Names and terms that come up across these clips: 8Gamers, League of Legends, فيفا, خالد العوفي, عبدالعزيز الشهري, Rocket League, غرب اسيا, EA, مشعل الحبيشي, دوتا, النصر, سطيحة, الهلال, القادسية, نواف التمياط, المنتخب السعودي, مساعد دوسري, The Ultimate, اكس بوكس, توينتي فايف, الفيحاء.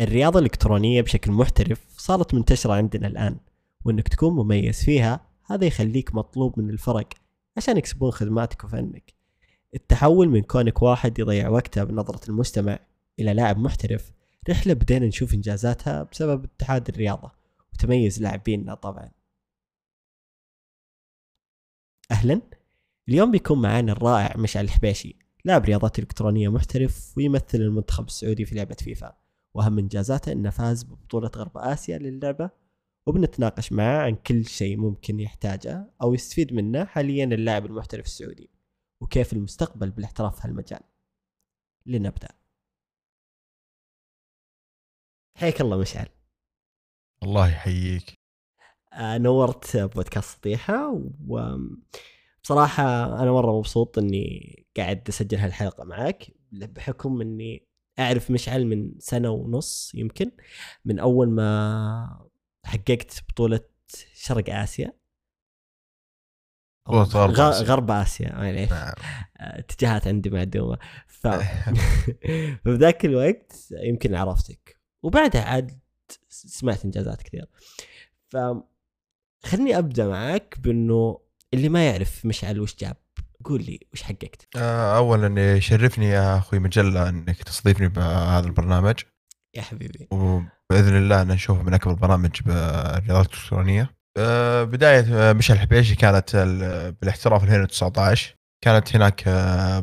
الرياضة الإلكترونية بشكل محترف صارت منتشرة عندنا الآن، وإنك تكون مميز فيها هذا يخليك مطلوب من الفرق عشان يكسبون خدماتك وفنك. التحول من كونك واحد يضيع وقته بنظرة المجتمع إلى لاعب محترف رحلة بدينا نشوف إنجازاتها بسبب اتحاد الرياضة وتميز لاعبيننا. طبعا أهلا، اليوم بيكون معانا الرائع مشعل الحبيشي، لاعب رياضات إلكترونية محترف ويمثل المنتخب السعودي في لعبة فيفا، وأهم إنجازاته إنه فاز ببطولة غرب آسيا للعبة، وبنتناقش معاه عن كل شيء ممكن يحتاجه أو يستفيد منه حاليا اللاعب المحترف السعودي، وكيف المستقبل بالاحتراف في هالمجال. لنبدأ. حياك الله مشعل. الله يحييك، نورت بودكاست سطيحة، وبصراحة أنا مرة مبسوط أني قاعد أسجل هالحلقة معك، بحكم أني أعرف مشعل من 1.5 سنة يمكن، من أول ما حققت بطولة شرق آسيا أو غرب آسيا، يعني نعم. اتجاهات عندي معدومة. فبذاك الوقت يمكن عرفتك، وبعدها عاد سمعت إنجازات كثير. فخلني أبدأ معك بأنه اللي ما يعرف مشعل وش جاب، قول لي وش حققت. أولا يشرفني يا أخوي مجلة أنك تستضيفني بهذا البرنامج يا حبيبي، وبإذن الله نشوفه من أكبر برامج بالرياضات الإلكترونية. بداية مشعل الحبيشي كانت بالاحتراف الهند 19، كانت هناك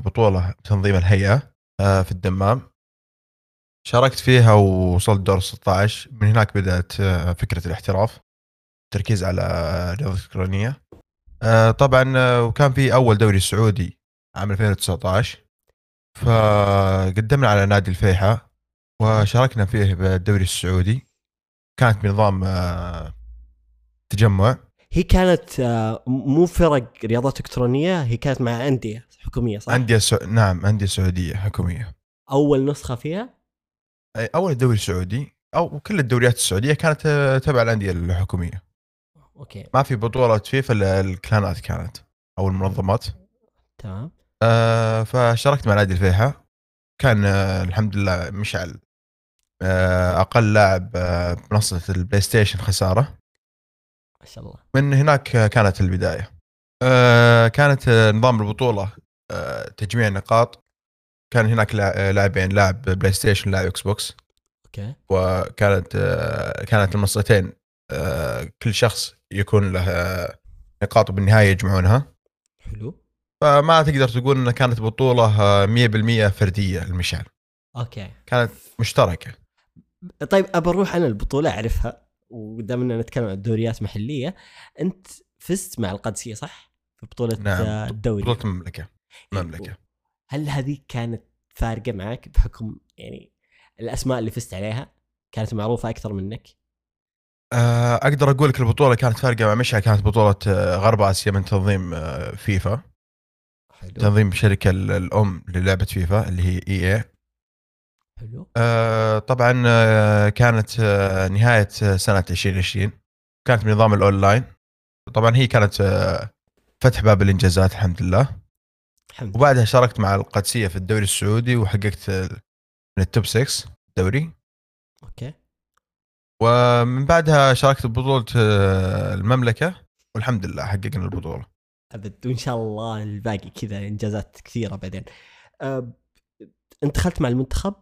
بطولة بتنظيم الهيئة في الدمام، شاركت فيها ووصلت دور 16. من هناك بدأت فكرة الاحتراف، تركيز على الرياضة الإلكترونية طبعا. وكان في أول دوري سعودي عام 2019، فقدمنا على نادي الفيحاء وشاركنا فيه بالدوري السعودي. كانت بنظام تجمع، هي كانت مو فرق رياضات إلكترونية، هي كانت مع أندية حكومية صح؟ نعم، أندية سعودية حكومية. أول نسخة فيها؟ أول دوري سعودي، أو كل الدوريات السعودية كانت تبع الأندية الحكومية. أوكي. ما في بطولة فيفا الكلانات كانت أو المنظمات. تمام. فشاركت مع نادي الفيحاء، كان الحمد لله مشعل أقل لاعب بمنصة البلاي ستيشن خسارة. ما شاء الله. من هناك كانت البداية. كانت نظام البطولة تجميع نقاط. كان هناك لاعبين، لاعب بلاي ستيشن لاعب اكس بوكس. اوكي. وكانت المنصتين كل شخص يكون له نقاط بالنهايه يجمعونها. حلو. فما تقدر تقول ان كانت بطوله 100% فرديه لمشعل. اوكي. كانت مشتركه. طيب ابى اروح انا البطوله اعرفها، ودامنا نتكلم عن الدوريات محليه، انت فزت مع القادسيه صح في بطوله؟ نعم. الدوري بطوله المملكه. هل هذه كانت فارقة معك بحكم يعني الأسماء اللي فزت عليها كانت معروفة أكثر منك؟ أقدر أقول لك البطولة كانت فارقة مع مشعل، كانت بطولة غرب آسيا من تنظيم فيفا. حلو. تنظيم شركة الأم للعبة فيفا اللي هي EA. حلو. طبعا كانت نهاية سنة 2020، كانت بنظام الأونلاين. طبعا هي كانت فتح باب الإنجازات الحمد لله. وبعدها شاركت مع القادسية في الدوري السعودي وحققت من التوب 6 الدوري. اوكي. ومن بعدها شاركت ببطولة المملكة، والحمد لله حققنا البطولة. أبد، وإن شاء الله الباقي كذا إنجازات كثيرة بعدين. أنت دخلت مع المنتخب؟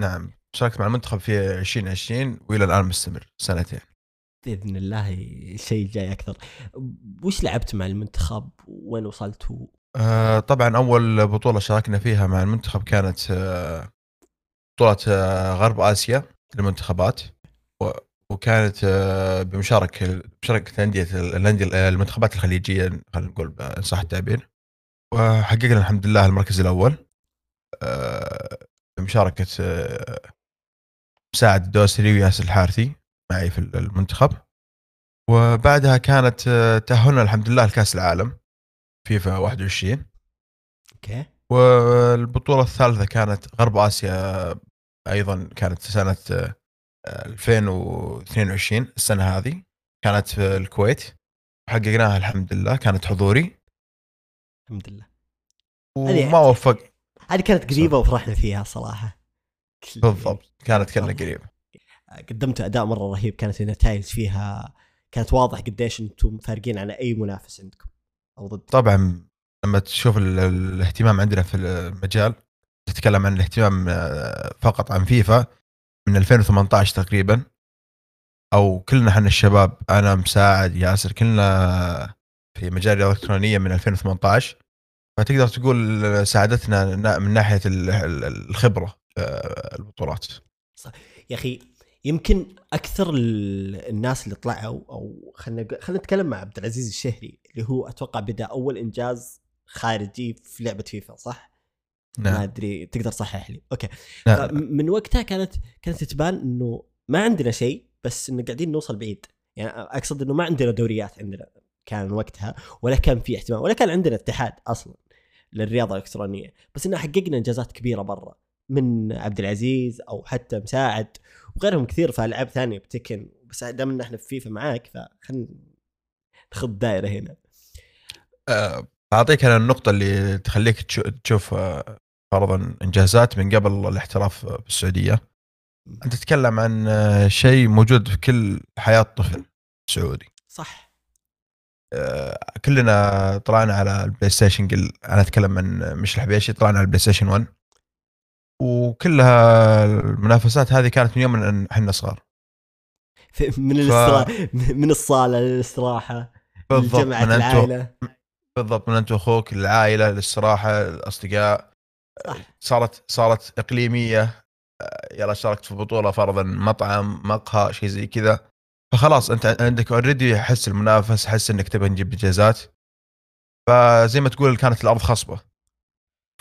نعم، شاركت مع المنتخب في 2020 وإلى الآن مستمر 2 سنين. بإذن الله شيء جاي أكثر. وش لعبت مع المنتخب؟ وين وصلت؟ طبعا أول بطولة شاركنا فيها مع المنتخب كانت بطولة غرب آسيا للمنتخبات، وكانت بمشاركة أندية المنتخبات الخليجية، خلينا نقول إن صح التعبير. وحققنا الحمد لله المركز الأول بمشاركة مساعد دوسري وياس الحارثي معي في المنتخب. وبعدها كانت تأهلنا الحمد لله لكأس العالم فيفا 21. اوكي. والبطولة الثالثة كانت غرب آسيا أيضا، كانت سنة 2022، السنة هذه كانت في الكويت، حققناها الحمد لله، كانت حضوري الحمد لله. وما وفق، هذه كانت قريبة وفرحنا فيها صراحة بالضبط كانت كلنا قريبة. قدمت أداء مرة رهيب، كانت النتائج فيها كانت واضح قديش أنتم فارقين عن أي منافس عندكم أو ضد. طبعا لما تشوف الاهتمام عندنا في المجال، تتكلم عن الاهتمام فقط عن فيفا من 2018 تقريبا، أو كلنا احنا الشباب، أنا مساعد ياسر كلنا في مجال الإلكترونية من 2018، فتقدر تقول ساعدتنا من ناحية الخبرة البطولات. يا أخي يمكن أكثر الناس اللي طلعوا، أو خلنا نتكلم مع عبدالعزيز الشهري اللي هو أتوقع بدأ أول إنجاز خارجي في لعبة فيفا، صح؟ نعم. ما أدري تقدر صحح لي؟ أوكي. نعم. من وقتها كانت تبان إنه ما عندنا شيء، بس إنه قاعدين نوصل بعيد. يعني أقصد إنه ما عندنا دوريات عندنا كان وقتها، ولا كان في اهتمام، ولا كان عندنا اتحاد أصلاً للرياضة الإلكترونية، بس إنه حققنا إنجازات كبيرة برا من عبد العزيز أو حتى مساعد وغيرهم كثير في ألعاب ثانية بتكن، بس دام إن إحنا في فيفا معاك فخلنا نخذ دائرة هنا. أعطيك أنا النقطة اللي تخليك تشوف فرضاً إنجازات من قبل الاحتراف بالسعودية. أنت تتكلم عن شيء موجود في كل حياة طفل سعودي، صح؟ كلنا طلعنا على البلاي ستيشن، أنا أتكلم عن مشعل الحبيشي، طلعنا على البلاي ستيشن 1، وكلها المنافسات هذه كانت من يوم من إحنا صغار، من الصالة للاستراحة، الجمعة، العائلة. بالضبط، من أنت وأخوك، العائلة، الاستراحة، الأصدقاء. صارت إقليمية، يلا شاركت في بطولة فرضاً مطعم، مقهى، شيء زي كذا، فخلاص أنت عندك أوريدي حس المنافس، حس إنك تبغى نجيب إنجازات، فزي ما تقول كانت الأرض خصبة.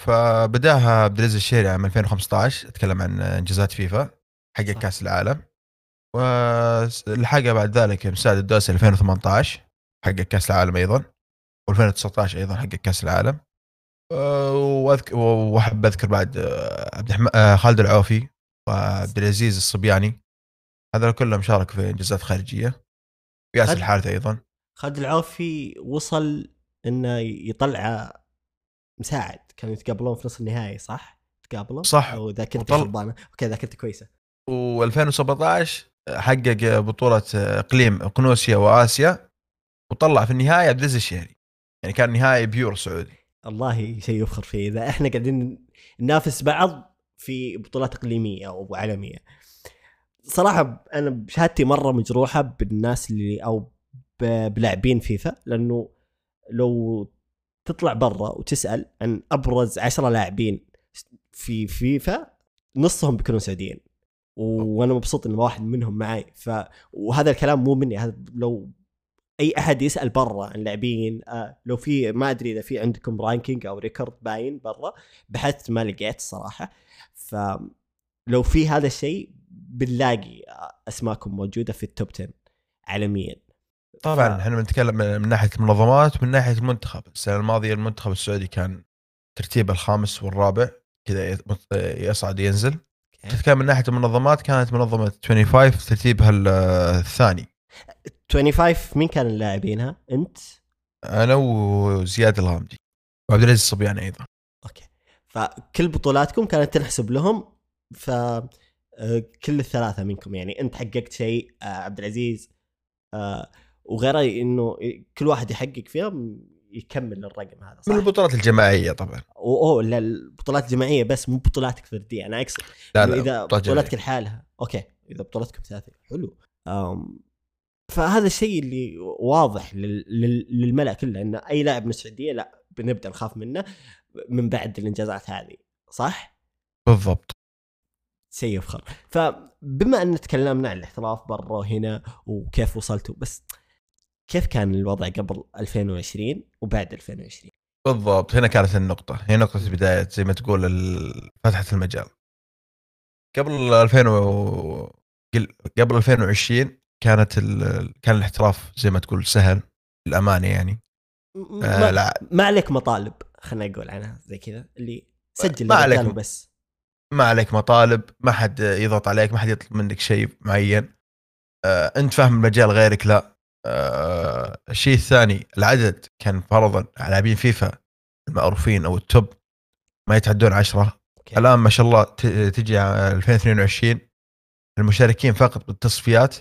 فبداها عبدالعزيز الشهري عام 2015 أتكلم عن إنجازات فيفا، حقق كأس العالم، والحاجة بعد ذلك مساعد دوسري 2018 حقق كأس العالم أيضاً، و2019 أيضاً حقق كأس العالم. وأحب أذكر بعد خالد العوفي وعبد العزيز الصبياني، هذول كلهم شاركوا في إنجازات خارجية، وياسر الحارث أيضاً. خالد العوفي وصل إنه يطلع مساعد، كانوا يتقابلون في نصف النهائي، صح؟ تقابلوا؟ صح. وذاكرتي غلبانة، أوكي ذاكرتي كويسة. و2017 حقق بطولة إقليم إقنوسيا وآسيا، وطلع في النهاية عبدالعزيز الشهري، يعني كان نهائي بيور سعودي. الله شيء يفخر فيه إذا إحنا قاعدين ننافس بعض في بطولات إقليمية أو عالمية. صراحة أنا بشهادتي مرة مجروحة بالناس اللي أو بلاعبين فيفا، لأنه لو تطلع برا وتسأل عن أبرز 10 لاعبين في فيفا نصهم بيكونوا سعوديين، وأنا مبسوط إن واحد منهم معي. وهذا الكلام مو مني، هذا لو اي احد يسال برا عن لاعبين، لو في ما ادري اذا في عندكم رانكينج او ريكورد باين برا، بحثت ما لقيت صراحه، فلو في هذا الشيء بنلاقي اسماءكم موجوده في التوب 10 عالميا. طبعا احنا بنتكلم من ناحيه المنظمات، من ناحيه المنتخب، السنه الماضيه المنتخب السعودي كان ترتيب الخامس والرابع كذا، يصعد ينزل. تتكلم من ناحيه المنظمات، كانت منظمه 25 ترتيبها الثاني. 25 مين كان اللاعبينها؟ انت، انا، وزياد الغامدي، وعبد العزيز الصبياني ايضا. اوكي، فكل بطولاتكم كانت تنحسب لهم، فكل الثلاثه منكم يعني انت حققت شيء، عبد العزيز وغيره، انه كل واحد يحقق فيها يكمل الرقم هذا، صح؟ من البطولات الجماعيه طبعا. اوه لا، البطولات الجماعيه بس، مو بطولاتك فرديه. انا اقصد اذا بطولتك لحالها. اوكي، اذا بطولتكم ثلاثه، حلو. فهذا الشيء اللي واضح للملأ كله، إن أي لاعب من السعودية لا بنبدأ نخاف منه من بعد الإنجازات هذه، صح؟ بالضبط، شيء يفخر. فبما أن تكلمنا عن الاحتراف برا هنا وكيف وصلتوا، بس كيف كان الوضع قبل 2020 وبعد 2020؟ بالضبط، هنا كانت النقطة، هي نقطة بداية زي ما تقول فتحة المجال. قبل 2020 كان الاحتراف زي ما تقول سهل للأمانة، يعني ما عليك مطالب، خلنا نقول عنها زي كذا، اللي سجل لك بس، ما عليك مطالب، ما حد يضغط عليك، ما حد يطلب منك شيء معين، انت فاهم المجال غيرك لا. الشيء الثاني، العدد كان فرضا لاعبين فيفا المعروفين او التوب ما يتعدون 10، أوكي. الآن ما شاء الله تجي 2022 المشاركين فقط بالتصفيات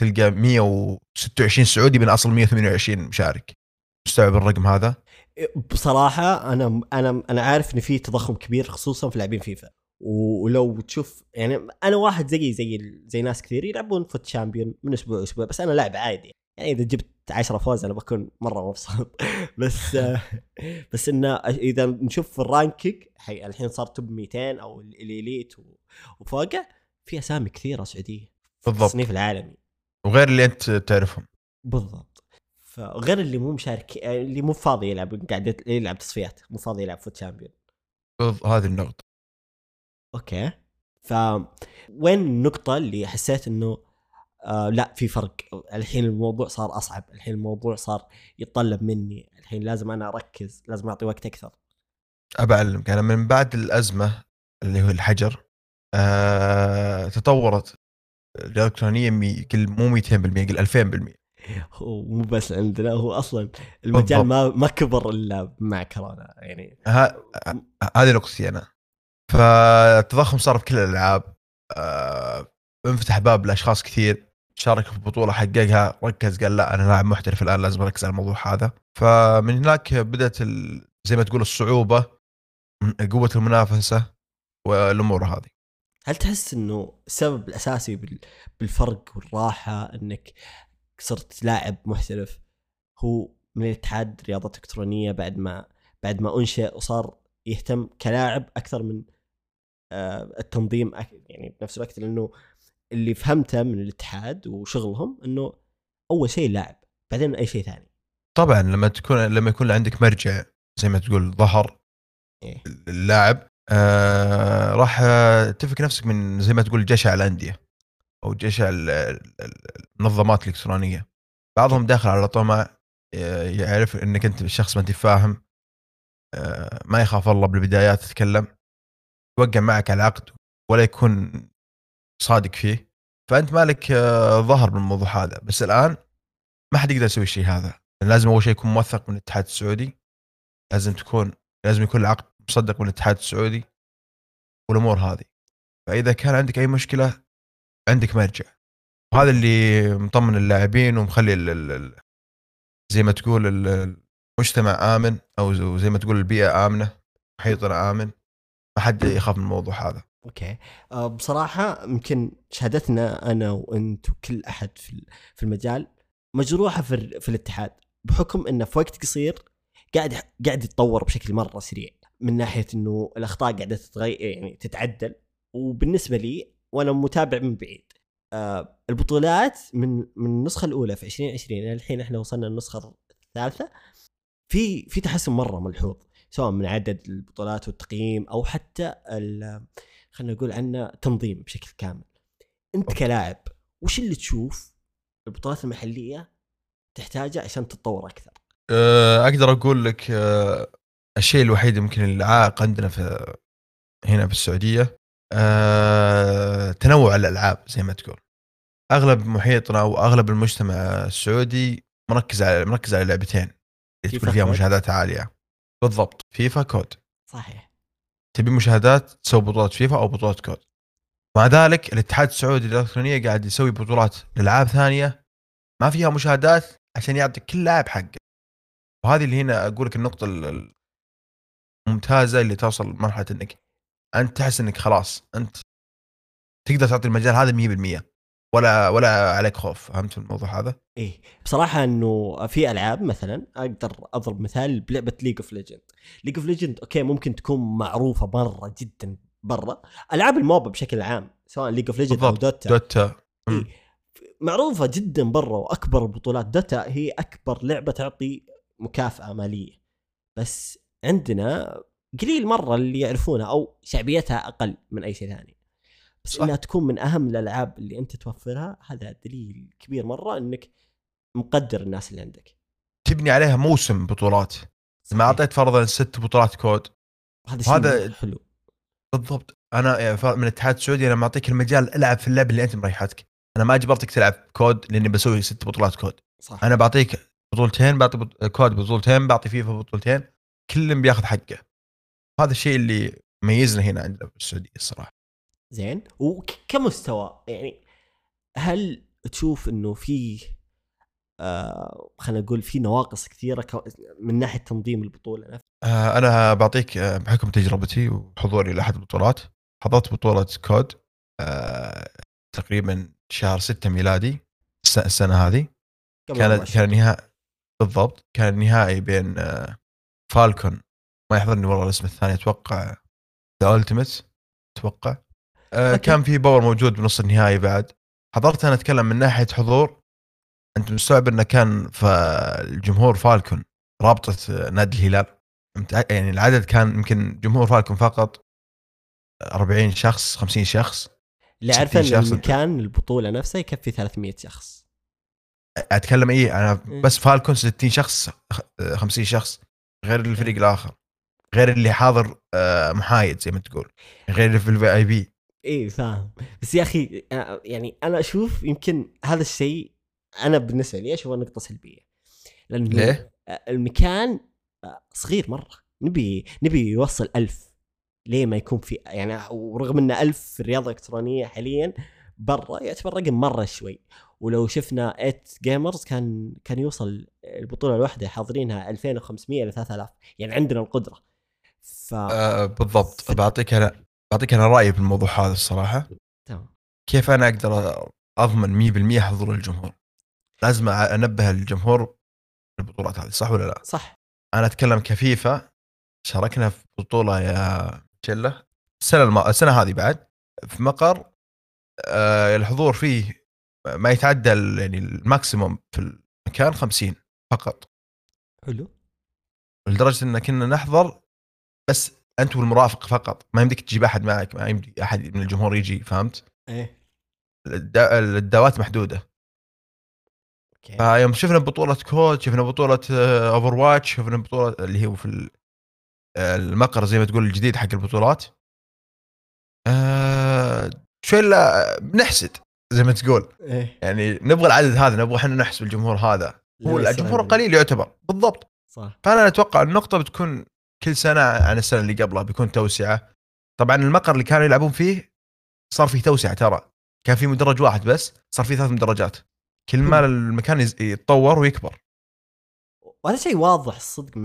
تلقى 126 سعودي من أصل 128 مشارك. مستوعب الرقم هذا؟ بصراحة أنا عارف إن في تضخم كبير خصوصا في لاعبين فيفا. ولو تشوف يعني أنا واحد زي ناس كثير يلعبون فوت شامبيون من أسبوع أسبوع، بس أنا لاعب عادي يعني إذا جبت 10 فوز أنا بكون مرة مبسوط. بس إنه إذا نشوف الرانكينج الحين صار توب 200 أو الإليت وفوقه في أسامي كثيرة سعودية في الصنيف العالمي وغير اللي أنت تعرفهم بالضبط، فغير اللي مو مشارك اللي مو فاضي يلعب قاعد يلعب تصفيات مو فاضي يلعب فوت شامبيون. هذه النقطة. أوكي، فوين النقطة اللي حسيت إنه لا في فرق الحين؟ الموضوع صار أصعب الحين، الموضوع صار يتطلب مني الحين لازم أنا أركز، لازم أعطي وقت أكثر. أبعلمك أنا من بعد الأزمة اللي هو الحجر تطورت الإلكترونية مو 200% قل 2000%، ومو بس عندنا هو أصلا المجال ما كبر إلا مع كورونا يعني. هذه نقطتي أنا. فالتضخم صار في كل الألعاب، انفتح باب لأشخاص كثير شاركوا في بطولة حققها ركز قال لا أنا لاعب محترف الآن لازم أركز على الموضوع هذا. فمن هناك بدأت زي ما تقول الصعوبة، قوة المنافسة والأمور هذه. هل تحس إنه السبب الأساسي بالفرق والراحة إنك صرت لاعب محترف هو من الاتحاد رياضة إلكترونية بعد ما أنشأ وصار يهتم كلاعب أكثر من التنظيم يعني بنفس الوقت؟ لأنه اللي فهمته من الاتحاد وشغلهم إنه أول شيء لاعب بعدين أي شيء ثاني. طبعا لما يكون عندك مرجع زي ما تقول ظهر إيه؟ اللاعب راح تفك نفسك من زي ما تقول جشع الأندية أو جشع المنظمات الإلكترونية. بعضهم داخل على طمع يعرف إنك أنت الشخص ما تفهم، ما يخاف الله بالبدايات تتكلم توقع معك على عقد ولا يكون صادق فيه، فأنت مالك ظهر بالموضوع هذا. بس الآن ما حد يقدر يسوي الشيء هذا، لازم أول شيء يكون موثق من الاتحاد السعودي، لازم يكون العقد مصدق من الاتحاد السعودي والأمور هذه. فإذا كان عندك أي مشكلة عندك مرجع، وهذا اللي مطمن اللاعبين ومخلي زي ما تقول المجتمع آمن، أو زي ما تقول البيئة آمنة، محيطنا آمن، ما حد يخاف من الموضوع هذا. أوكي، بصراحة يمكن شهادتنا أنا وأنت وكل أحد في المجال مجروحة في الاتحاد، بحكم أنه في وقت قصير قاعد يتطور بشكل مرة سريع، من ناحية أنه الأخطاء قاعدة تتغير يعني تتعدل. وبالنسبة لي وأنا متابع من بعيد البطولات من النسخة الأولى في 2020 الحين إحنا وصلنا للنسخة الثالثة، في تحسن مرة ملحوظ سواء من عدد البطولات والتقييم أو حتى خلنا نقول عنه تنظيم بشكل كامل. أنت كلاعب وش اللي تشوف البطولات المحلية تحتاجها عشان تتطور أكثر؟ أقدر أقول لك الشيء الوحيد يمكن العائق عندنا هنا في السعودية تنوع الألعاب. زي ما تقول أغلب محيطنا وأغلب المجتمع السعودي مركز على لعبتين تكون فيها مشاهدات عالية. بالضبط، فيفا كود. صحيح، تبي مشاهدات تسوي بطولات فيفا أو بطولات كود. مع ذلك الاتحاد السعودي للإلكترونية قاعد يسوي بطولات لألعاب ثانية ما فيها مشاهدات عشان يعطي كل لاعب حقه، وهذه اللي هنا أقول لك النقطة الممتازة اللي توصل مرحلة إنك أنت تحس إنك خلاص أنت تقدر تعطي المجال هذا 100% ولا عليك خوف. فهمت الموضوع هذا؟ إيه، بصراحة إنه في ألعاب مثلاً أقدر أضرب مثال بلعبة League of Legends. أوكي، ممكن تكون معروفة مرة جداً برا ألعاب الموبا بشكل عام سواء League of Legends بالضبط. أو دوتا. إيه، معروفة جداً برا وأكبر البطولات. دوتا هي أكبر لعبة تعطي مكافأة مالية، بس عندنا قليل مرة اللي يعرفونها أو شعبيتها أقل من أي شيء ثاني. بس صح، إنها تكون من أهم الألعاب اللي أنت توفرها هذا دليل كبير مرة إنك مقدر الناس اللي عندك، تبني عليها موسم بطولات. ما أعطيت فرضاً 6 بطولات كود، هذا حلو. بالضبط، أنا من الاتحاد السعودي أنا معطيك المجال ألعب في اللعب اللي أنت مريحتك، أنا ما أجبرتك تلعب كود لأني بسوي 6 بطولات كود. صح، أنا بعطيك بطولتين، بعطي كود بطولتين، بعطي فيفا بطولتين، كل بياخذ حقه. هذا الشيء اللي ميزنا هنا عندنا في السعوديه الصراحه. زين وكمستوى يعني هل تشوف انه في خلينا نقول في نواقص كثيره من ناحيه تنظيم البطوله نفسها؟ انا بعطيك بحكم تجربتي وحضوري لاحد البطولات. حضرت بطوله كود تقريبا شهر 6 ميلادي السنه هذه. كان نهائي بالضبط، كان نهائي بين فالكون، ما يحضرني والله الاسم الثاني، اتوقع The Ultimate اتوقع. كان في باور موجود بنص النهائي بعد. حضرت انا اتكلم من ناحيه حضور، انت مستوعب انه كان فالجمهور فالكون رابطه نادي الهلال، يعني العدد كان يمكن جمهور فالكون فقط 40 شخص 50 شخص. اللي عارفه ان كان البطوله نفسها يكفي 300 شخص. اتكلم ايه انا بس فالكون 60 شخص 50 شخص، غير الفريق الاخر، غير اللي حاضر محايد زي ما تقول، غير اللي في الفي اي بي. ايه فاهم. بس يا اخي يعني انا اشوف يمكن هذا الشيء انا بالنسبه لي اشوفه نقطه سلبيه، لانه المكان صغير مره. نبي يوصل 1000، ليه ما يكون في يعني؟ ورغم ان 1000 الرياضه الالكترونيه حاليا برا يعتبر رقم مره شوي. ولو شفنا 8Gamers كان يوصل البطوله الواحده حاضرينها 2500 الى 3000، يعني عندنا القدره. بالضبط. بعطيك انا رايي بالموضوع هذا الصراحه. تمام. كيف انا اقدر اضمن 100% حضور الجمهور؟ لازم انبه الجمهور البطولات هذه، صح ولا لا؟ صح. انا اتكلم كفيفا، شاركنا في بطوله يا شله السنه هذه بعد في مقر، الحضور فيه ما يتعدى يعني الماكسيموم في المكان 50 فقط. حلو. لدرجه ان كنا نحضر بس انت والمرافق فقط، ما يمديك تجيب احد معك، ما يمدي احد من الجمهور يجي، فهمت؟ ايه الدوات محدوده. اوكي. فيوم شفنا بطوله كود، شفنا بطوله اوفر واتش، شفنا بطوله اللي هي في المقر زي ما تقول الجديد حق البطولات، شوية بنحسد زي ما تقول. إيه. يعني نبغى العدد هذا، نبغى احنا نحسب الجمهور هذا، هو الجمهور قليل يعتبر. بالضبط صح. فأنا أتوقع النقطة بتكون كل سنة عن السنة اللي قبلها بيكون توسعة. طبعا المقر اللي كانوا يلعبون فيه صار فيه توسعة، ترى كان فيه مدرج واحد بس صار فيه 3 مدرجات، كل ما المكان يتطور ويكبر. وهذا شيء واضح الصدق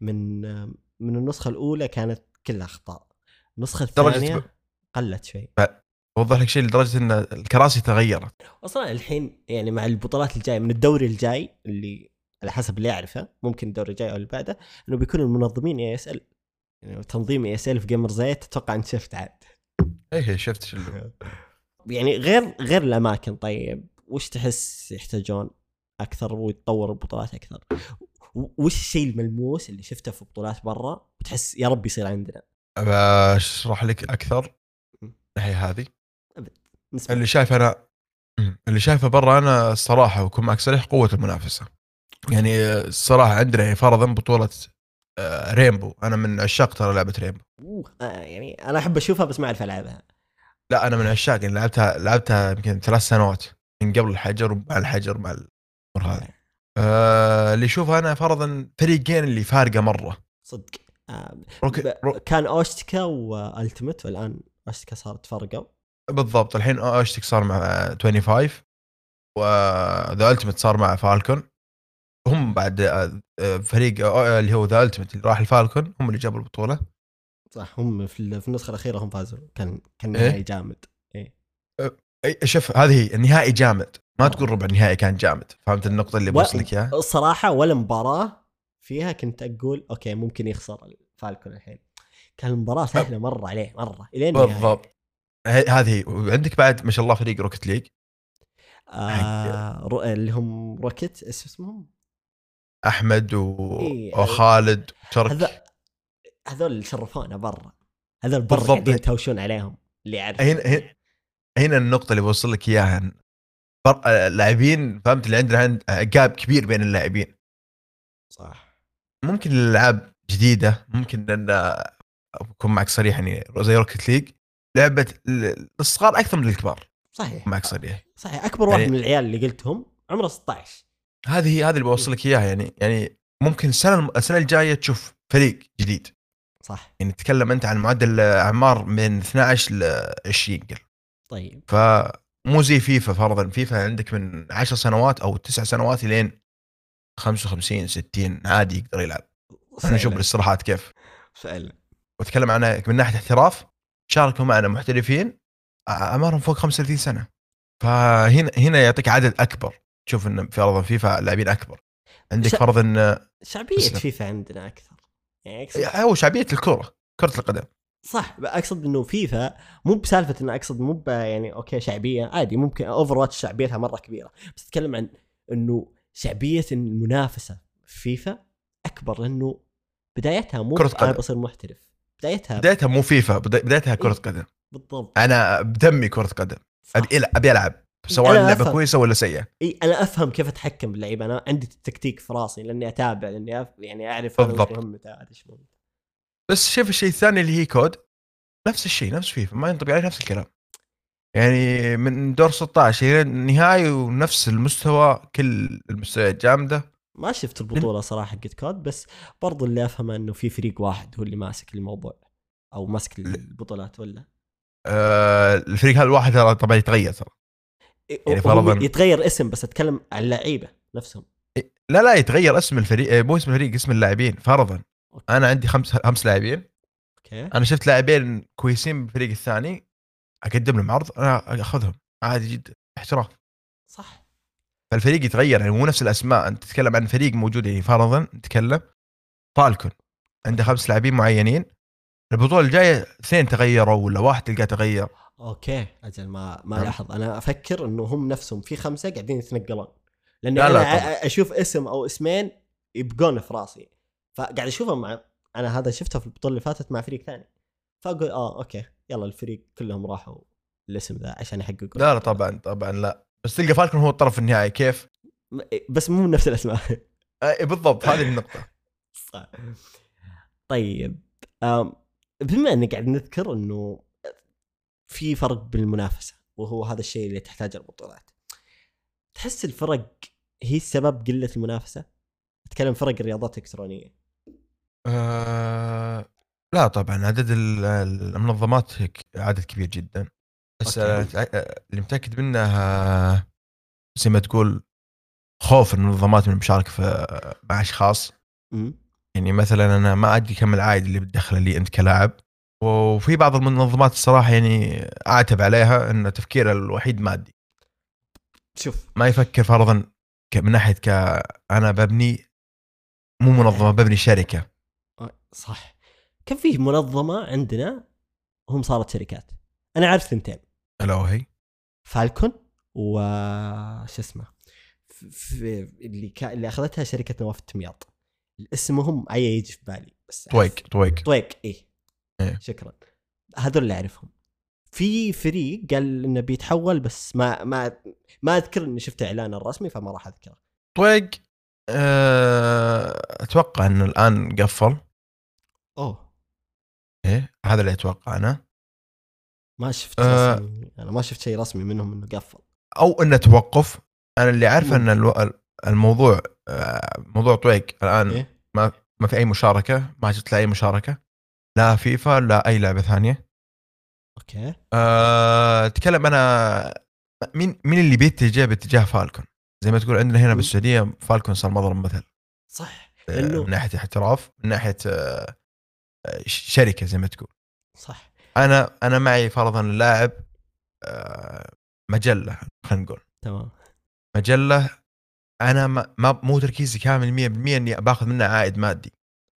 من النسخة الأولى كانت كلها أخطاء، النسخة الثانية قلت شوي. اوضح لك شيء لدرجه ان الكراسي تغيرت اصلا. الحين يعني مع البطولات الجايه من الدوري الجاي اللي على حسب اللي اعرفه ممكن الدوري الجاي او اللي بعده، انه بيكون المنظمين يسال يعني تنظيم يسال في جيمر زيت. اتوقع انت شفت عاد ايه شفت شو يعني غير الاماكن. طيب وش تحس يحتاجون اكثر ويتطور البطولات اكثر؟ وش الشيء الملموس اللي شفته في بطولات برا وتحس يا رب يصير عندنا؟ اشرح لك اكثر الناحيه هذه. اللي شايفه برا انا الصراحه وكم معك صريح، قوه المنافسه. يعني الصراحه عندنا فرضا بطوله ريمبو، انا من عشاق ترى لعبه ريمبو. يعني انا احب اشوفها بس ما اعرف العبها. لا انا من عشاق، يعني لعبتها يمكن 3 سنوات من قبل الحجر ومع الحجر مع الامور هذه. اللي يشوفها انا فرضا فريقين اللي فارقه مره صدق. كان اوشتكا والتيمت، والان اوشتكا صارت فرقه. بالضبط. الحين اشتك صار مع 25 وذا التيمت صار مع فالكون. هم بعد فريق اللي هو ذا التيمت اللي راح الفالكون هم اللي جابوا البطوله، صح؟ هم في النسخه الاخيره هم فازوا. كان نهائي إيه؟ جامد. اي إيه شوف، هذه النهائي جامد، ما تقول ربع النهائي كان جامد. فهمت النقطه اللي بوصلك اياها؟ الصراحه ولا مباراه فيها كنت اقول اوكي ممكن يخسر الفالكون. الحين كان المباراه سهله مره عليه مره الين. بالضبط هذه. وعندك بعد ما شاء الله فريق روكت ليج اللي هم روكت اسمهم احمد وخالد شرك. هذول شرفونا برا، هذول برا قاعدين يتهاوشون عليهم اللي عارف. هنا النقطه اللي بوصل لك اياها، اللاعبين فهمت اللي عندنا جاب كبير بين اللاعبين، صح؟ ممكن الالعاب جديده، ممكن ان اكون معك صريح يعني زي روكت ليج لعبة الصغار أكثر من الكبار، صحيح معك صريح. صحيح. أكبر واحد يعني من العيال اللي قلتهم عمره 16. هذه اللي بوصلك إياها. يعني ممكن السنة الجاية تشوف فريق جديد صح. يعني تتكلم انت عن معدل اعمار من 12 ل 20 قل. طيب. فمو زي فيفا فرضا، فيفا عندك من 10 سنوات او 9 سنوات لين 55 60 عادي يقدر يلعب. نشوف الاصلاحات كيف. فعلا. واتكلم عنها من ناحيه احتراف، شاركوا معنا محترفين اعمارهم فوق 35 سنه. فهنا يعطيك عدد اكبر، تشوف ان فرضا فيفا لاعبين اكبر. عندك فرضا شعبيه فيفا عندنا اكثر. يعني هو شعبيه الكره، كره القدم. صح، اقصد انه فيفا مو بسالفه، ان اقصد مو يعني اوكي شعبيه عادي، ممكن اوفر واتش شعبيتها مره كبيره، بس اتكلم عن انه شعبيه المنافسه في فيفا اكبر، لانه بدايتها مو انا بصير محترف، بدايتها مو فيفا، بدايتها كره قدم. بالضبط. انا بدمي كره قدم، ابي العب سواء اللعبه كويسه ولا سيئه. اي انا افهم كيف اتحكم باللعيبه، انا عندي التكتيك في راسي، لاني اتابع، لاني يعني اعرف مهمته هذا ايش. بس شوف الشيء الثاني اللي هي كود، نفس الشيء، نفس فيفا، ما ينطبق عليه نفس الكلام. يعني من دور 16 الى النهائي ونفس المستوى، كل المستويات جامده. ما شفت البطوله صراحه قد كود، بس برضو اللي افهمه انه في فريق واحد هو اللي ماسك الموضوع او ماسك البطولات، ولا الفريق هذا الواحد طبعا يتغير ترى. يعني فرضاً يتغير اسم، بس اتكلم عن اللعيبه نفسهم. لا يتغير اسم الفريق، مو اسم الفريق، اسم اللاعبين. فرضا انا عندي خمس لاعبين، اوكي، انا شفت لاعبين كويسين بالفريق الثاني، اقدم لهم عرض، انا اخذهم عادي جدا، احتراف. صح. فالفريق يتغير، يعني مو نفس الاسماء. انت تتكلم عن فريق موجود، يعني فرضا نتكلم فالكون عنده 5 لاعبين معينين، البطوله الجايه 2 تغيروا ولا 1 تلقى تغير. اوكي، اجل ما لاحظ، انا افكر انه هم نفسهم في 5 قاعدين يتنقلون، لانه انا اشوف اسم او اسمين يبقون في راسي، فقاعد اشوفهم مع انا. هذا شفتها في البطوله اللي فاتت مع فريق ثاني، فاقول اوكي يلا الفريق كلهم راحوا الاسم ذا عشان يحققوا. لا طبعا لا، بس تلقى فالكون هو الطرف النهائي. كيف؟ بس مو نفس الاسماء. بالضبط، هذه النقطه. صح. طيب، بما ان قاعد نذكر انه في فرق بالمنافسه، وهو هذا الشيء اللي تحتاج البطولات، تحس الفرق هي السبب قله المنافسه؟ اتكلم فرق الرياضات الالكترونيه. لا طبعا، عدد المنظمات عدد كبير جدا، بس اللي متاكد منها زي ما تقول خوف المنظمات من المشاركه مع اشخاص. يعني مثلا انا ما ادري كم العائد اللي بتدخله لي انت كلاعب، وفي بعض المنظمات الصراحه يعني اعتب عليها ان تفكير الوحيد مادي. شوف، ما يفكر فرضا من ناحيه انا ببني مو منظمه، ببني شركه. صح. كان في منظمه عندنا هم صارت شركات، انا عارف 2، الا وهي فالكون وش اسمه اللي اخذتها شركه نواف التمياط، اسمهم عي يجي في بالي، بس تويك. إيه. شكرا، هذول اللي اعرفهم. في فريق قال انه بيتحول، بس ما اذكر اني شفت اعلان الرسمي، فما راح اذكره. طيب، اتوقع انه الان قفل. ايه، هذا اللي اتوقع انا. ما شفت رسمي. انا ما شفت شيء رسمي منهم انه قفل او انه توقف. انا اللي عارفه ان الموضوع موضوع طويق الان. إيه؟ ما في اي مشاركه، ما جت لا اي مشاركه، لا فيفا لا اي لعبه ثانيه. اوكي. اتكلم انا مين اللي بيتجه باتجاه فالكون، زي ما تقول عندنا هنا بالسعوديه فالكون صار مضرب مثل. صح. من ناحيه احتراف، من ناحيه شركه زي ما تقول. صح. انا معي فرضا لاعب مجله، خلينا نقول. تمام. مجله انا ما مو تركيزي كامل 100% اني باخذ منها عائد مادي،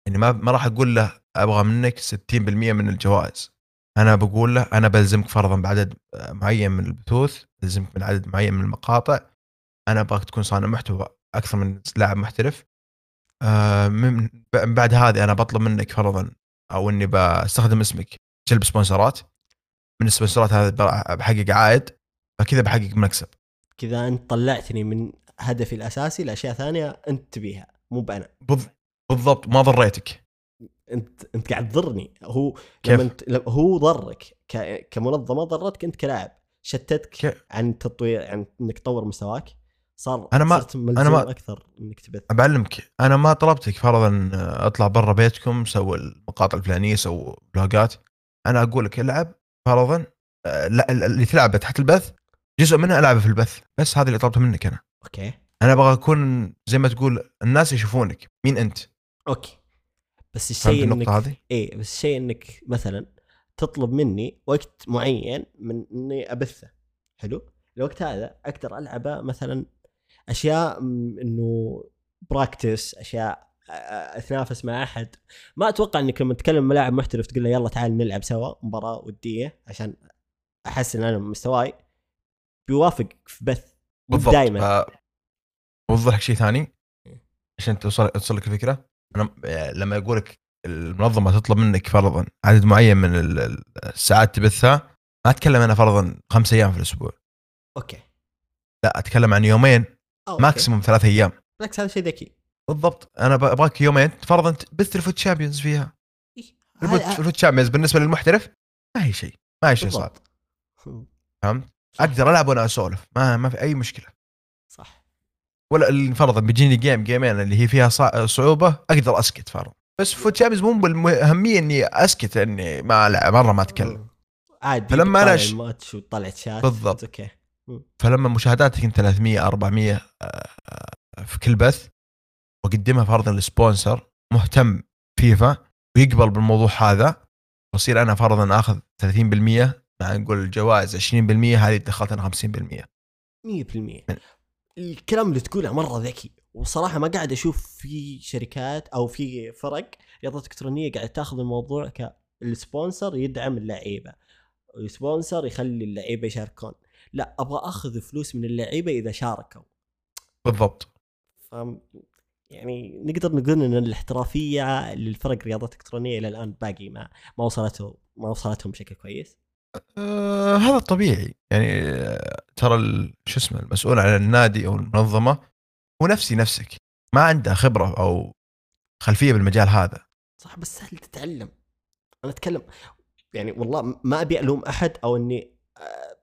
يعني ما راح اقول له ابغى منك 60% من الجوائز. انا بقول له انا بلزمك فرضا بعدد معين من البثوث، بلزمك من عدد معين من المقاطع، انا ابغاك تكون صانع محتوى اكثر من لاعب محترف. من بعد هذه انا بطلب منك فرضا، او اني بستخدم اسمك جلب سبونسرات، من السبونسرات هذه بحقق عائد، فكذا بحقق مكسب. كذا انت طلعتني من هدفي الاساسي لاشياء ثانيه انت تبيها، مو بانا. بالضبط، ما ضريتك، انت قاعد تضرني. هو لما هو ضرك كمنظمه، ضرتك انت كلاعب، شتتك عن تطوير، عن انك تطور مستواك، صار صرت ملزوم اكثر انك تبث. بعلمك انا ما طلبتك فرضا اطلع برا بيتكم سووا المقاطع الفلانيه سووا بلوجات، انا اقول لك العب فرضا لا اللي تلعبه تحت البث جزء منها العبه في البث، بس هذا اللي طلبته منك انا. اوكي انا ابغى اكون زي ما تقول الناس يشوفونك مين انت. اوكي بس الشيء انك اي بس الشيء انك مثلا تطلب مني وقت معين من اني ابثه، حلو الوقت هذا اقدر العبه مثلا اشياء انه براكتس، اشياء اتنافس مع احد. ما اتوقع انك لما تكلم ملاعب محترف تقول له يلا تعال نلعب سوا مباراه وديه عشان احسن انا مستواي بيوافق في بث دائما. اوضح لك شيء ثاني عشان توصل لك الفكره. انا لما اقول لك المنظمه تطلب منك فرضا عدد معين من الساعات تبثها، ما اتكلم انا فرضا 5 ايام في الاسبوع. اوكي لا اتكلم عن يومين ماكسيموم 3 ايام. بالعكس هذا شيء ذكي. بالضبط انا ابغاك يومين فرضا بث الفوت شامبيونز فيها. الفوت شامبيونز بالنسبه للمحترف ما هي شيء، ما هي شيء صعب، فهمت؟ اقدر العب وانا اسولف، ما في اي مشكله. صح. ولا اللي فرضا بيجيني جيمين اللي هي فيها صعوبه اقدر اسكت فرضا، بس فوت شامبيونز مو بالاهميه اني اسكت اني ما العب مره ما اتكلم عادي. فلما انا الماتش وطلعت شات بالضبط. اوكي فلما مشاهداتك انت 300 400 في كل بث واقدمها فرضا للسبونسر مهتم فيفا ويقبل بالموضوع هذا، وصير انا فرضا اخذ 30% مع نقول الجوائز 20%، هذه دخلت انا 50% 100%. الكلام اللي تقوله مره ذكي، وصراحه ما قاعد اشوف في شركات او في فرق رياضه الكترونيه قاعد تاخذ الموضوع كالسبونسر يدعم اللعيبه، السبونسر يخلي اللعيبه يشاركون. لا ابغى اخذ فلوس من اللعيبه اذا شاركوا. بالضبط. يعني نقدر نقول ان الاحترافيه للفرق رياضات الكترونيه الى الان باقي ما وصلتهم بشكل كويس. هذا طبيعي يعني. ترى شو اسمه المسؤول على النادي او المنظمه هو نفسك ما عنده خبره او خلفيه بالمجال هذا. صح بس سهل تتعلم. انا اتكلم يعني والله ما ابي الوم احد او اني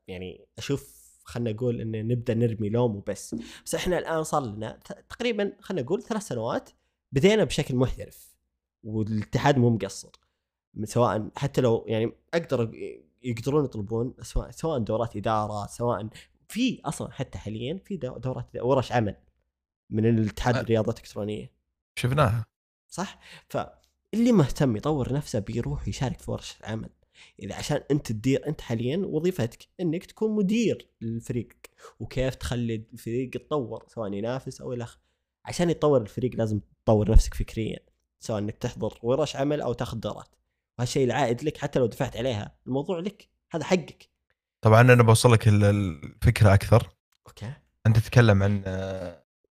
يعني اشوف خلنا نقول ان نبدا نرمي لوم وبس، بس احنا الان صار لنا تقريبا خلنا نقول 3 سنوات بدينا بشكل محترف، والاتحاد مو مقصر سواء حتى لو يعني يقدرون يطلبون سواء دورات اداره، سواء في اصلا حتى حاليا في دورات ورش عمل من الاتحاد الرياضات الالكترونيه شفناها. صح. فاللي مهتم يطور نفسه بيروح يشارك في ورش العمل. إذا عشان أنت تدير، أنت حاليا وظيفتك إنك تكون مدير الفريق وكيف تخلي الفريق يتطور سواء ينافس أو الأخ. عشان يتطور الفريق لازم تطور نفسك فكريا، سواء إنك تحضر ورش عمل أو تاخذ دورات، وهالشيء العائد لك حتى لو دفعت عليها الموضوع لك، هذا حقك. طبعا أنا بوصلك الفكرة أكثر. أوكي أنت تتكلم عن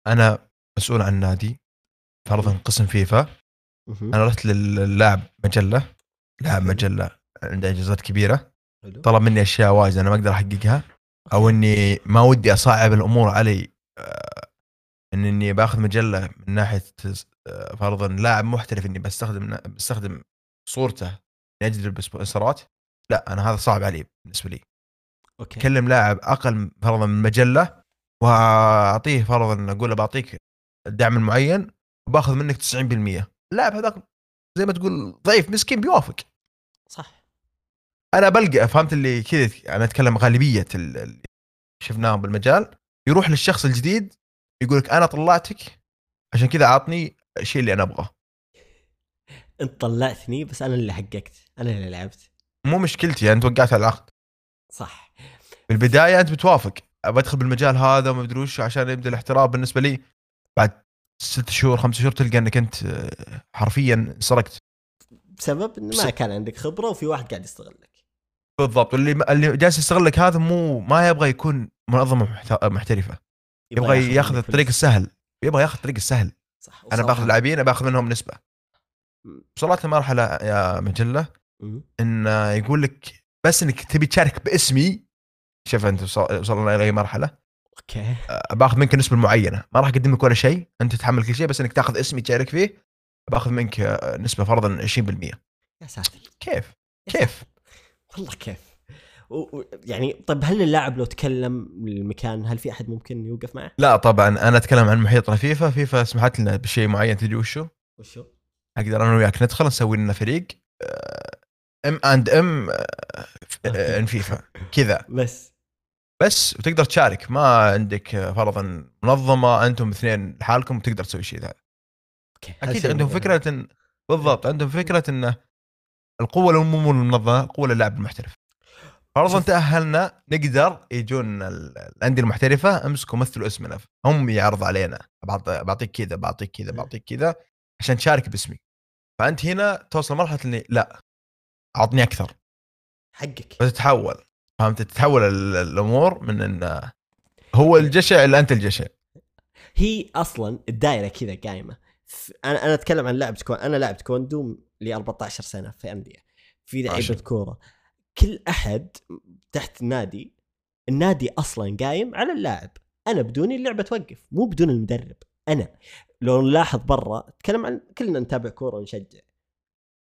أنا مسؤول عن نادي فرضا قسم فيفا. أنا رحت للاعب مجلة عنده إنجازات كبيرة، طلب مني أشياء واجد أنا ما أقدر أحققها، أو إني ما ودي أصعب الأمور علي، إني بأخذ مجلة من ناحية فرضاً لاعب محترف إني بستخدم صورته لأجلب سبونسرات. لا أنا هذا صعب علي بالنسبة لي. أوكي. أكلم لاعب أقل فرضاً من مجلة وأعطيه فرضاً أقول له بعطيك الدعم المعين وبأخذ منك 90%، اللاعب هذاك زي ما تقول ضعيف مسكين بيوافق. صح. انا بلقى فهمت اللي كذا. انا اتكلم غالبيه اللي شفناهم بالمجال يروح للشخص الجديد يقولك انا طلعتك عشان كذا اعطني الشيء اللي انا ابغاه. انت طلعتني بس انا اللي حققت، انا اللي لعبت، مو مشكلتي انت وقعت على العقد. صح. بالبدايه انت بتوافق بدخل بالمجال هذا وما ادري وش عشان يبدا الاحتراف بالنسبه لي. بعد 6 شهور 5 شهور تلقى انك انت حرفيا انسرقت بسبب إن ما كان عندك خبرة وفي واحد قاعد يستغلك. بالضبط. اللي جالس يستغلك هذا ما يبغى يكون منظمة محترفة، يبغى ياخذ الطريق السهل، يبغى ياخذ الطريق السهل. صح. أنا باخذ لاعبين أنا باخذ منهم نسبة. وصلت لمرحلة يا مجلة إن يقول لك بس إنك تبي تشارك باسمي. شوف أنت وصلنا إلى مرحلة. أوكي. باخذ منك نسبة معينة، ما راح أقدم لك ولا شيء، أنت تتحمل كل شيء، بس إنك تأخذ اسمي تشارك فيه باخذ منك نسبه فرضا 20%. يا ساتر. كيف والله كيف. يعني طب هل اللاعب لو تكلم المكان هل في احد ممكن يوقف معه؟ لا طبعا انا اتكلم عن محيطنا فيفا، فيفا سمحت لنا بشيء معين تدري وشو؟ وشو؟ اقدر انا وياك ندخل نسوي لنا فريق ام اند ام ان فيفا كذا بس وتقدر تشارك، ما عندك فرضا منظمه انتم اثنين لحالكم تقدر تسوي شيء ذا. اكيد عندهم فكره إن... بالضبط عندهم فكره انه القوه لو مو المنظمه قوه للاعب المحترف. فرضا تاهلنا نقدر يجون الانديه المحترفه امسكوا مثلوا اسمنا هم يعرض علينا بعطيك كذا بعطيك كذا بعطيك كذا عشان تشارك باسمي، فانت هنا توصل مرحله اني لا اعطني اكثر حقك، فتتحول فهمت تتحول الامور من انه هو الجشع الا انت الجشع. هي اصلا الدائره كذا قايمه. انا اتكلم عن لاعب تكون، انا لاعب تكوندو لي 14 سنه في انديه، في لعيبه كوره، كل احد تحت النادي، النادي اصلا قايم على اللاعب. انا بدوني اللعبه توقف، مو بدون المدرب. انا لو نلاحظ برا اتكلم عن كلنا نتابع كوره ونشجع،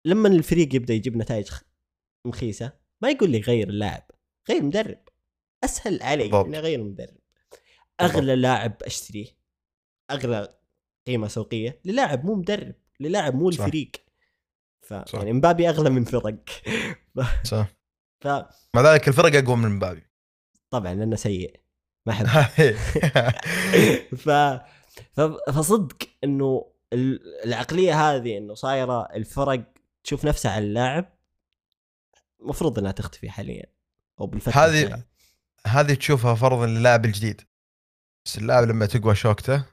لما الفريق يبدا يجيب نتائج مخيسه ما يقول لي غير اللاعب غير مدرب، اسهل علي اني اغير مدرب. اغلى لاعب اشتريه اغلى قيمه سوقيه للاعب مو مدرب، للاعب مو الفريق. ف يعني مبابي اغلى من فرق صح مع ذلك الفرق اقوى من مبابي طبعا لانه سيء ما حد فصدق انه العقليه هذه انه صايره الفرق تشوف نفسها على اللاعب مفروض انها تختفي حاليا او بالفتره هذه تشوفها فرضا للاعب الجديد، بس اللاعب لما تقوى شوكته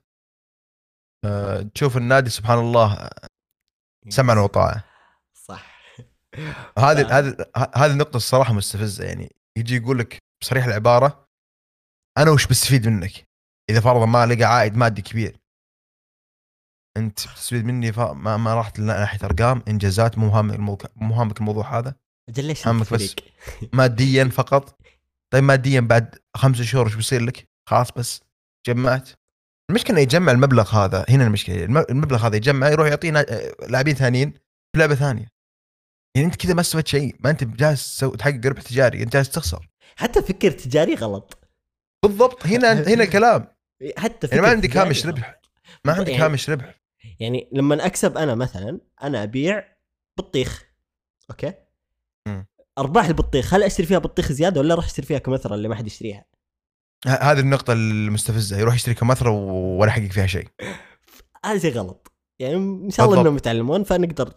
تشوف النادي سبحان الله سمعا وطاعه صح. هذه النقطه الصراحه مستفزه، يعني يجي يقول لك بصريح العباره انا وش بستفيد منك اذا فرضا ما لقى عائد مادي كبير، انت بتستفيد مني ما رحت ناحيه ارقام انجازات، مو هامك الموضوع هذا، هامك بس ماديا فقط. طيب ماديا بعد 5 شهور وش بيصير لك؟ خلاص بس جمعت. المشكله انه يجمع المبلغ هذا، هنا المشكله المبلغ هذا يجمع يروح يعطينا لاعبين ثانيين في لعبه ثانيه، يعني انت كذا ما استفدت شيء، ما انت جالس تسوي تحقق ربح تجاري، انت جالس تخسر. حتى فكر تجاري غلط بالضبط. هنا الكلام حتى فكر يعني ما عندك هامش ربح، ما عندك يعني هامش ربح. يعني لما اكسب انا مثلا، انا ابيع بطيخ اوكي، ارباح البطيخ هل اشتري فيها بطيخ زياده ولا اروح اشتري فيها كمثرى اللي ما حد يشتريها؟ هذه النقطه المستفزه، يروح يشتري كمثرى ولا حقق فيها شيء. هذه غلط يعني، ان شاء الله انهم يتعلمون. فنقدر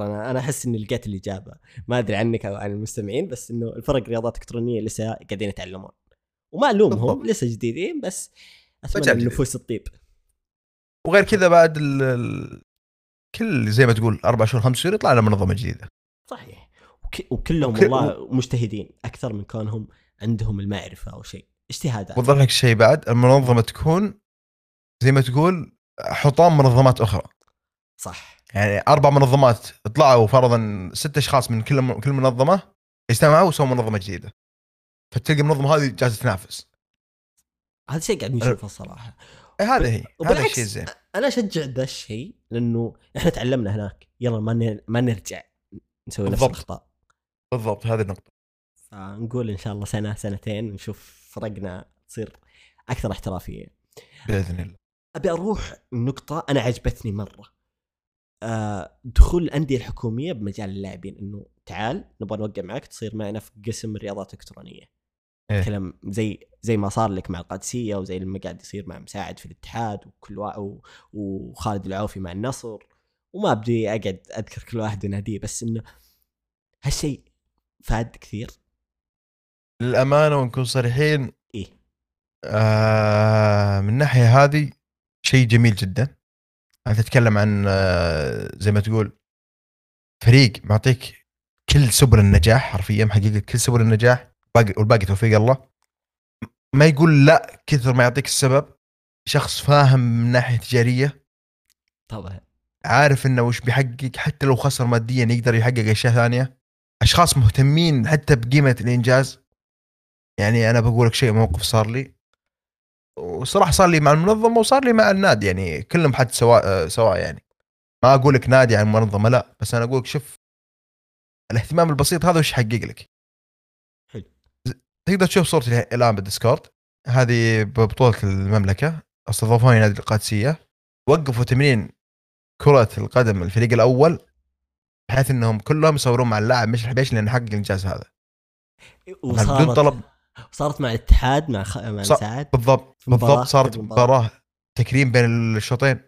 انا احس اني لقيت الاجابه، ما ادري عنك او عن المستمعين، بس انه الفرق رياضات الكترونيه لسه قاعدين يتعلمون وما الومهم، لسه جديدين، بس اتمنى النفوس الطيب. وغير كذا بعد كل زي ما تقول 4 شهور 5 شهور يطلع لنا منظمه جديده صحيح، وكلهم والله مجتهدين اكثر من كونهم عندهم المعرفه او شيء، اجتهادات. وضح لك شيء بعد، المنظمه تكون زي ما تقول حطام منظمات اخرى صح، يعني 4 منظمات طلعوا فرضا 6 اشخاص من كل منظمه اجتمعوا وسووا منظمه جديده، فتلقى المنظمه هذه جالسه تنافس. هذا شيء قاعد نشوفه الصراحه. هذا هي، هذا الشيء زين. انا اشجع ذا الشيء لانه احنا تعلمنا هناك، يلا ما نرجع نسوي نفس الاخطاء. بالضبط هذه النقطه. فنقول ان شاء الله 1 أو 2 سنين نشوف فرقنا تصير اكثر احترافيه باذن الله. ابي اروح نقطه انا عجبتني مره، دخول الانديه الحكوميه بمجال اللاعبين، انه تعال نبغى نوقع معك تصير معنا في قسم الرياضات الالكترونيه. كلام زي ما صار لك مع القادسية، وزي اللي قاعد يصير مع مساعد في الاتحاد، وخالد العوفي مع النصر، وما بدي اقعد اذكر كل واحد وناديه، بس انه هالشيء فاد كثير للامانه ونكون صريحين. ايه من ناحيه هذه شيء جميل جدا. انت تتكلم عن زي ما تقول فريق معطيك كل سبل النجاح، حرفيا محقق كل سبل النجاح والباقي توفيق الله. ما يقول لا كثر ما يعطيك السبب، شخص فاهم من ناحية تجارية طبعا، عارف انه وش بيحقق، حتى لو خسر ماديا يقدر يحقق اشياء ثانية. اشخاص مهتمين حتى بقيمة الانجاز. يعني انا بقولك شيء، موقف صار لي، وصراحة صار لي مع المنظمة وصار لي مع النادي، يعني كلهم حد سواء يعني ما اقولك نادي عن منظمة لا، بس انا اقولك شوف الاهتمام البسيط هذا وش يحقق لك. تقدر تشوف صورتي الان بالديسكورد. هذه ببطولة المملكة استضافوني نادي القادسية، وقفوا تمرين كرة القدم الفريق الأول بحيث أنهم كلهم يصورون مع اللاعب مشعل الحبيشي لأنه حقق الإنجاز هذا. وصارت طلب... صارت مع الاتحاد مع مساعد بالضبط بالضبط، صارت مباراة تكريم بين الشوطين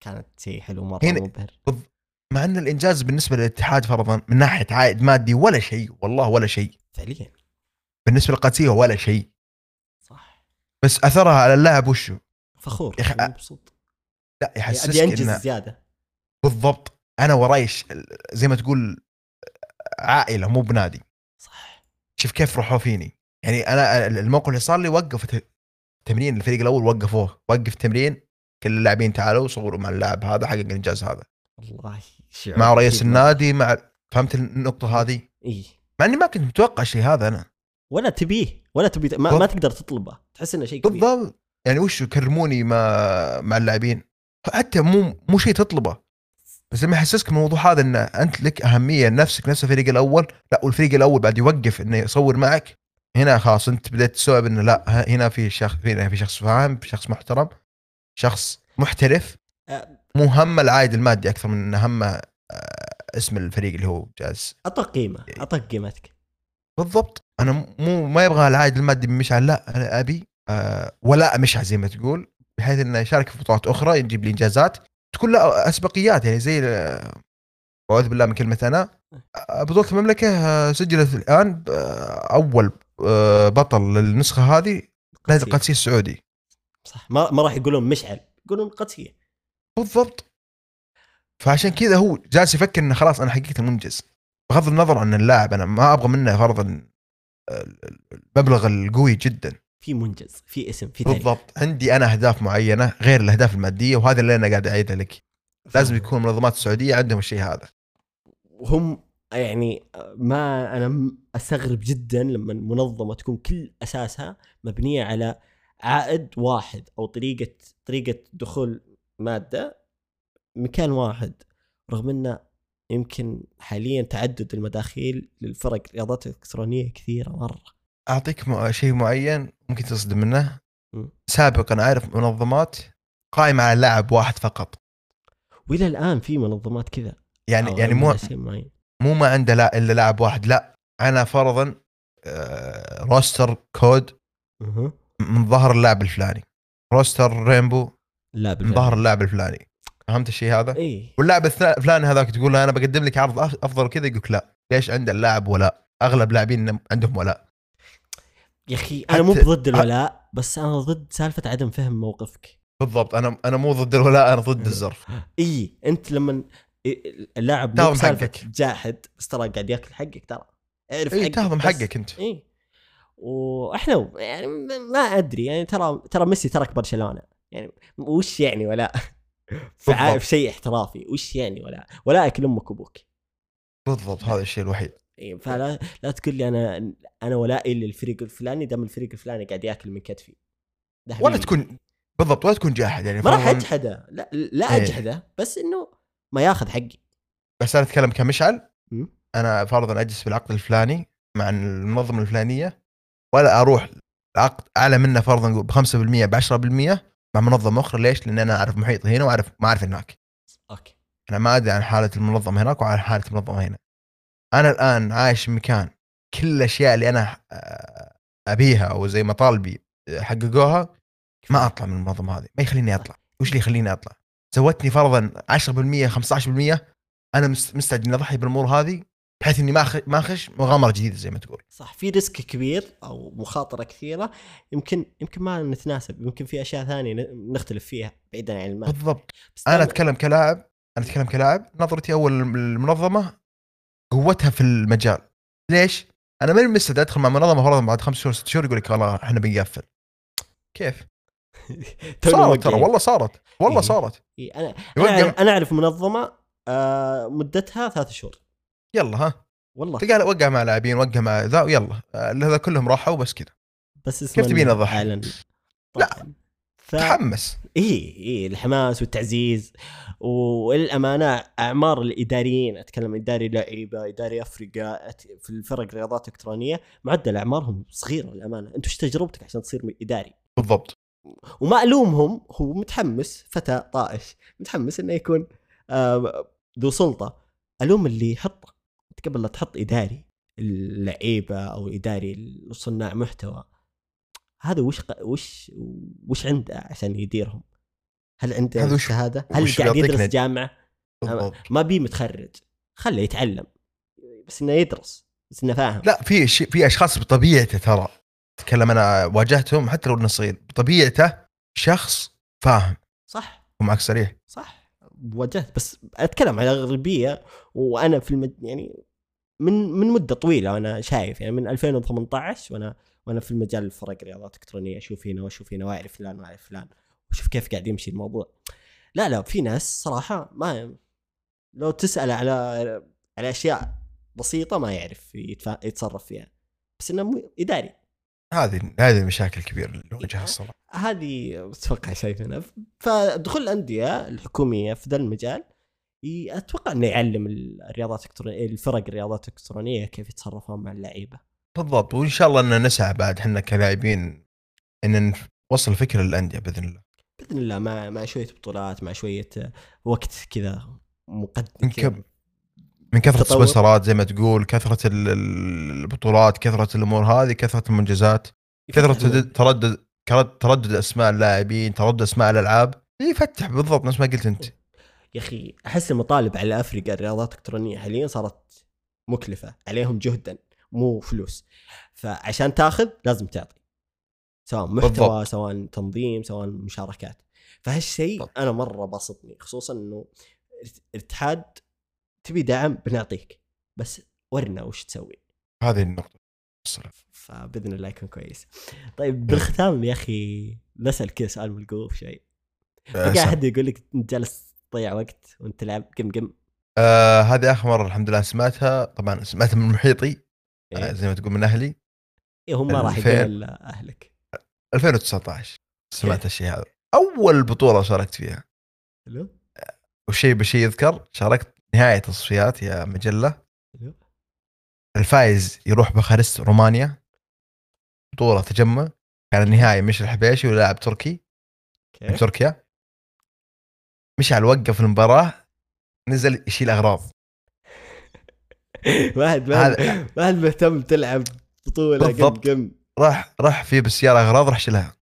كانت شيء حلو مرة مبهر، مع أن الإنجاز بالنسبة للاتحاد فرضا من ناحية عائد مادي ولا شيء، والله ولا شيء فعليا بالنسبة للقادسية ولا شيء صح، بس أثرها على اللاعب وشه فخور مبسوط. لا يحسسك إنه زيادة بالضبط، أنا ورايش زي ما تقول عائلة مو بنادي صح. شوف كيف روحوا فيني، يعني أنا الموقف اللي صار لي وقفت تمرين الفريق الأول، وقفوه وقف تمرين كل اللاعبين تعالوا صوروا مع اللاعب هذا حقق الإنجاز هذا. والله مع رئيس النادي مع، فهمت النقطة هذه؟ إيه مع إني ما كنت متوقع شيء هذا أنا، ولا تبيه ولا تبي ما تقدر تطلبه، تحس إنه شيء كبير بالضبط. يعني وش يكرموني مع اللاعبين، حتى مو شيء تطلبه، بس لما يحسسك الموضوع هذا إنه أنت لك أهمية نفسك نفس الفريق الأول. لا والفريق الأول بعد يوقف إنه يصور معك، هنا خلاص أنت بدأت تستوعب إنه لا هنا في شخص فاهم، شخص محترم، شخص محترف، مو همه العائد المادي اكثر من همه اسم الفريق اللي هو جالس. اعطاك قيمه، اعطاك قيمتك بالضبط. انا مو ما يبغى العائد المادي من مشعل، لا انا ابي ولا مشعل زي ما تقول، بحيث انه يشارك في بطولات اخرى يجيب لي انجازات تكون له اسبقيات. يعني زي اعوذ بالله من كلمه انا، بطوله المملكه سجلت الان اول بطل للنسخه هذه نادي القادسيه السعودي صح، ما راح يقولون مشعل يقولون القادسيه بالضبط. فعشان كذا هو جالس يفكر انه خلاص انا حققت المنجز، بغض النظر عن اللاعب انا ما ابغى منه فرضا المبلغ القوي جدا، في منجز في اسم في تاريخ بالضبط. عندي انا اهداف معينه غير الاهداف الماديه، وهذا اللي انا قاعد اعيده لك. لازم يكون منظمات السعوديه عندهم الشيء هذا، وهم يعني ما انا استغرب جدا لما منظمه تكون كل اساسها مبنيه على عائد واحد او طريقه دخول مادة مكان واحد، رغم أنه يمكن حاليا تعدد المداخيل للفرق رياضات الإلكترونية كثيرة مرة. أعطيك شيء معين ممكن تصدم منه، سابقا أعرف منظمات قائمة على لاعب واحد فقط، وإلى الآن في منظمات كذا. يعني مو ما عنده لا إلا لاعب واحد، لا أنا فرضا روستر كود من ظهر اللاعب الفلاني، روستر رينبو ظهر اللاعب الفلاني، فهمت الشيء هذا؟ إيه؟ واللاعب الفلاني هذاك تقول له انا بقدم لك عرض افضل كذا، يقولك لا، ليش عند اللاعب ولاء؟ اغلب لاعبين عندهم ولاء. يا اخي انا مو ضد الولاء، بس انا ضد سالفه عدم فهم موقفك. بالضبط، انا مو ضد الولاء، انا ضد الزرف. اي انت لما اللاعب مو سالفه جاحد، بس ترى قاعد ياكل حقك، ترى اعرف حقك، تهضم حقك انت. اي واحنا يعني ما ادري، يعني ترى ميسي ترك برشلونه، يعني وش يعني ولا في شيء احترافي، وش يعني ولا اكل امك وابوك بالضبط. هذا الشيء الوحيد. فلا لا تقول لي انا ولائي للفريق الفلاني دام الفريق الفلاني قاعد ياكل من كتفي، ولا تكون بالضبط، ولا تكون جاحد. يعني ما راح اجحده، لا اجحده، بس انه ما ياخذ حقي. بس انا اتكلم كمشعل، انا فرضا اجلس بالعقد الفلاني مع المنظمه الفلانيه، ولا اروح العقد اعلى منه فرضا ب 5% ب 10% مع منظمة أخرى. ليش؟ لأن أنا أعرف محيط هنا وأعرف ما أعرف هناك. أوكي. أنا ما أدري عن حالة المنظمة هناك وعن حالة المنظمة هنا. أنا الآن عايش مكان كل الأشياء اللي أنا أبيها أو زي مطالبي حققوها، ما أطلع من المنظمة هذه، ما يخليني أطلع. وش اللي يخليني أطلع؟ زودتني فرضا 10% 15%، أنا مستعد إني أضحي بالأمور هذه بحيث إني ما أخش مغامرة جديدة زي ما تقول. صح، في ريسك كبير أو مخاطرة كثيرة، يمكن ما نتناسب، يمكن في أشياء ثانية نختلف فيها بعيدا عن المال. بالضبط. أنا أتكلم كلاعب، نظرتي أول المنظمة قوتها في المجال. ليش؟ أنا من مستعد أدخل مع منظمة فرضا بعد 5 شهور 6 شهور يقول لك والله إحنا بنقفل. كيف؟ صارت ترى، والله صارت، والله صارت. أنا أعرف منظمة مدتها 3 شهور. يلا ها والله تقال وقع مع لاعبين، وقع مع ذا، ويلا هذا كلهم راحوا بس كذا. بس كيف تبين الضحك؟ لا تحمس. اي الحماس والتعزيز والأمانة أعمار الإداريين، أتكلم إداري لعيبة، إداري أفريقيا في الفرق رياضات إلكترونية، معدل أعمارهم صغيرة الأمانة. أنتوا إيش تجربتك عشان تصير إداري؟ بالضبط. وما ألومهم، هو متحمس، فتى طائش متحمس إنه يكون ذو سلطة. ألوم اللي يحطه. أنت قبل لا تحط إداري اللعيبة أو إداري صناع محتوى، هذا وش عنده عشان يديرهم؟ هل عنده الشهادة؟ هل قاعد يدرس جامعة؟ ما بي متخرج، خليه يتعلم، بس إنه يدرس، بس إنه فاهم. لا، في أشخاص بطبيعته، ترى أتكلم أنا واجهتهم حتى لو إنه صغير، بطبيعته شخص فاهم. صح، ومعك صريح. صح، واجهت، بس أتكلم على الغربية. وأنا في يعني من مدة طويلة أنا شايف، يعني من 2018 وأنا في المجال الفرق رياضات إلكترونية، أشوف هنا وأشوف هنا، وأعرف فلان وأعرف فلان، وشوف كيف قاعد يمشي الموضوع. لا، في ناس صراحة ما، لو تسأل على أشياء بسيطة ما يعرف يتصرف فيها، بس إنه إداري. هذه المشاكل الكبيرة اللي واجهها الصراحة، هذه أتوقع شايفينها. فدخول الأندية الحكومية في ذا المجال أتوقع إنه يعلم الرياضات الإلكترونية، الفرق الرياضات الإلكترونية كيف يتصرفون مع اللعيبة. بالضبط، وإن شاء الله إنه نسعى بعد إحنا كلاعبين إن نوصل فكرة للأندية بإذن الله. بإذن الله، مع شوية بطولات، مع شوية وقت كذا مقدم، من كثرة السبونسرات زي ما تقول، كثرة البطولات، كثرة الأمور هذه، كثرة المنجزات، كثرة تردد أسماء اللاعبين، تردد أسماء الألعاب، يفتح. بالضبط، نفس ما قلت أنت يا أخي. أحس المطالب على أفريقيا الرياضات الإلكترونية حاليا صارت مكلفة عليهم جهدا، مو فلوس. فعشان تاخذ لازم تعطي، سواء محتوى، بالضبط، سواء تنظيم، سواء مشاركات. فهالشيء أنا مرة بسطني، خصوصا أنه الاتحاد تبي دعم بنعطيك، بس ورنا وش تسوي. هذه النقطة فبإذن الله يكون كويس. طيب، بالختام يا أخي نسأل كذا سؤال ملقوف شوي. فقاعد حد يقول لك أنت جالس تضيع وقت وأنت تلعب قم. هذه آخر مرة الحمد لله سمعتها. طبعا سمعتها من محيطي، زي ما تقول من أهلي. هم ما راح يقول أهلك. 2019 سمعت الشيء هذا، أول بطولة شاركت فيها. حلو. وشيء بشيء يذكر، شاركت نهاية تصفيات يا مجلة. حلو. الفائز يروح بخارست رومانيا، بطولة تجمع، كان النهائي مشعل الحبيشي ولاعب تركي من تركيا. مشعل وقف المباراة، نزل يشيل أغراض. واحد مهتم تلعب بطولة قم، راح فيه بالسيارة أغراض، راح شلها.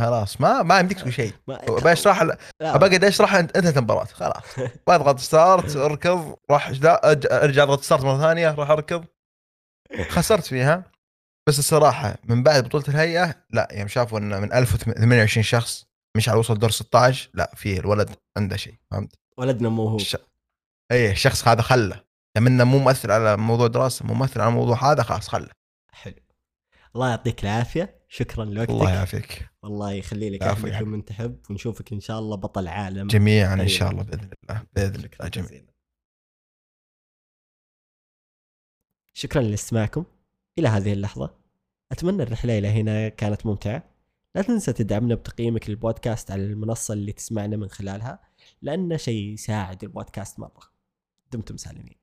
خلاص، ما عندك تقول شيء. بشرح ابقى اشرح، انتهت المباراة خلاص. بضغط ستارت، اركض، راح ارجع اضغط ستارت مرة ثانية، راح اركض. خسرت فيها. بس الصراحة من بعد بطولة الهيئة، لا، يوم شافوا ان من 1028 شخص مش على وصل دور 16، لا، فيه الولد عنده شيء، فهمت؟ ولدنا موهوب. اي شخص هذا خله، لما مو مؤثر على موضوع دراسة، مو مؤثر على موضوع هذا، خلاص خله. حلو. الله يعطيك العافية، شكرا لوقتك. الله يعافيك، والله يخلي لك أحمد من تحب، ونشوفك إن شاء الله بطل عالم جميعا إن شاء الله بإذن الله. بإذن الله جميعا. شكرا لاستماعكم إلى هذه اللحظة، أتمنى الرحلة إلى هنا كانت ممتعة. لا تنسى تدعمنا بتقييمك للبودكاست على المنصة اللي تسمعنا من خلالها، لأن شيء يساعد البودكاست مرة. دمتم سالمين.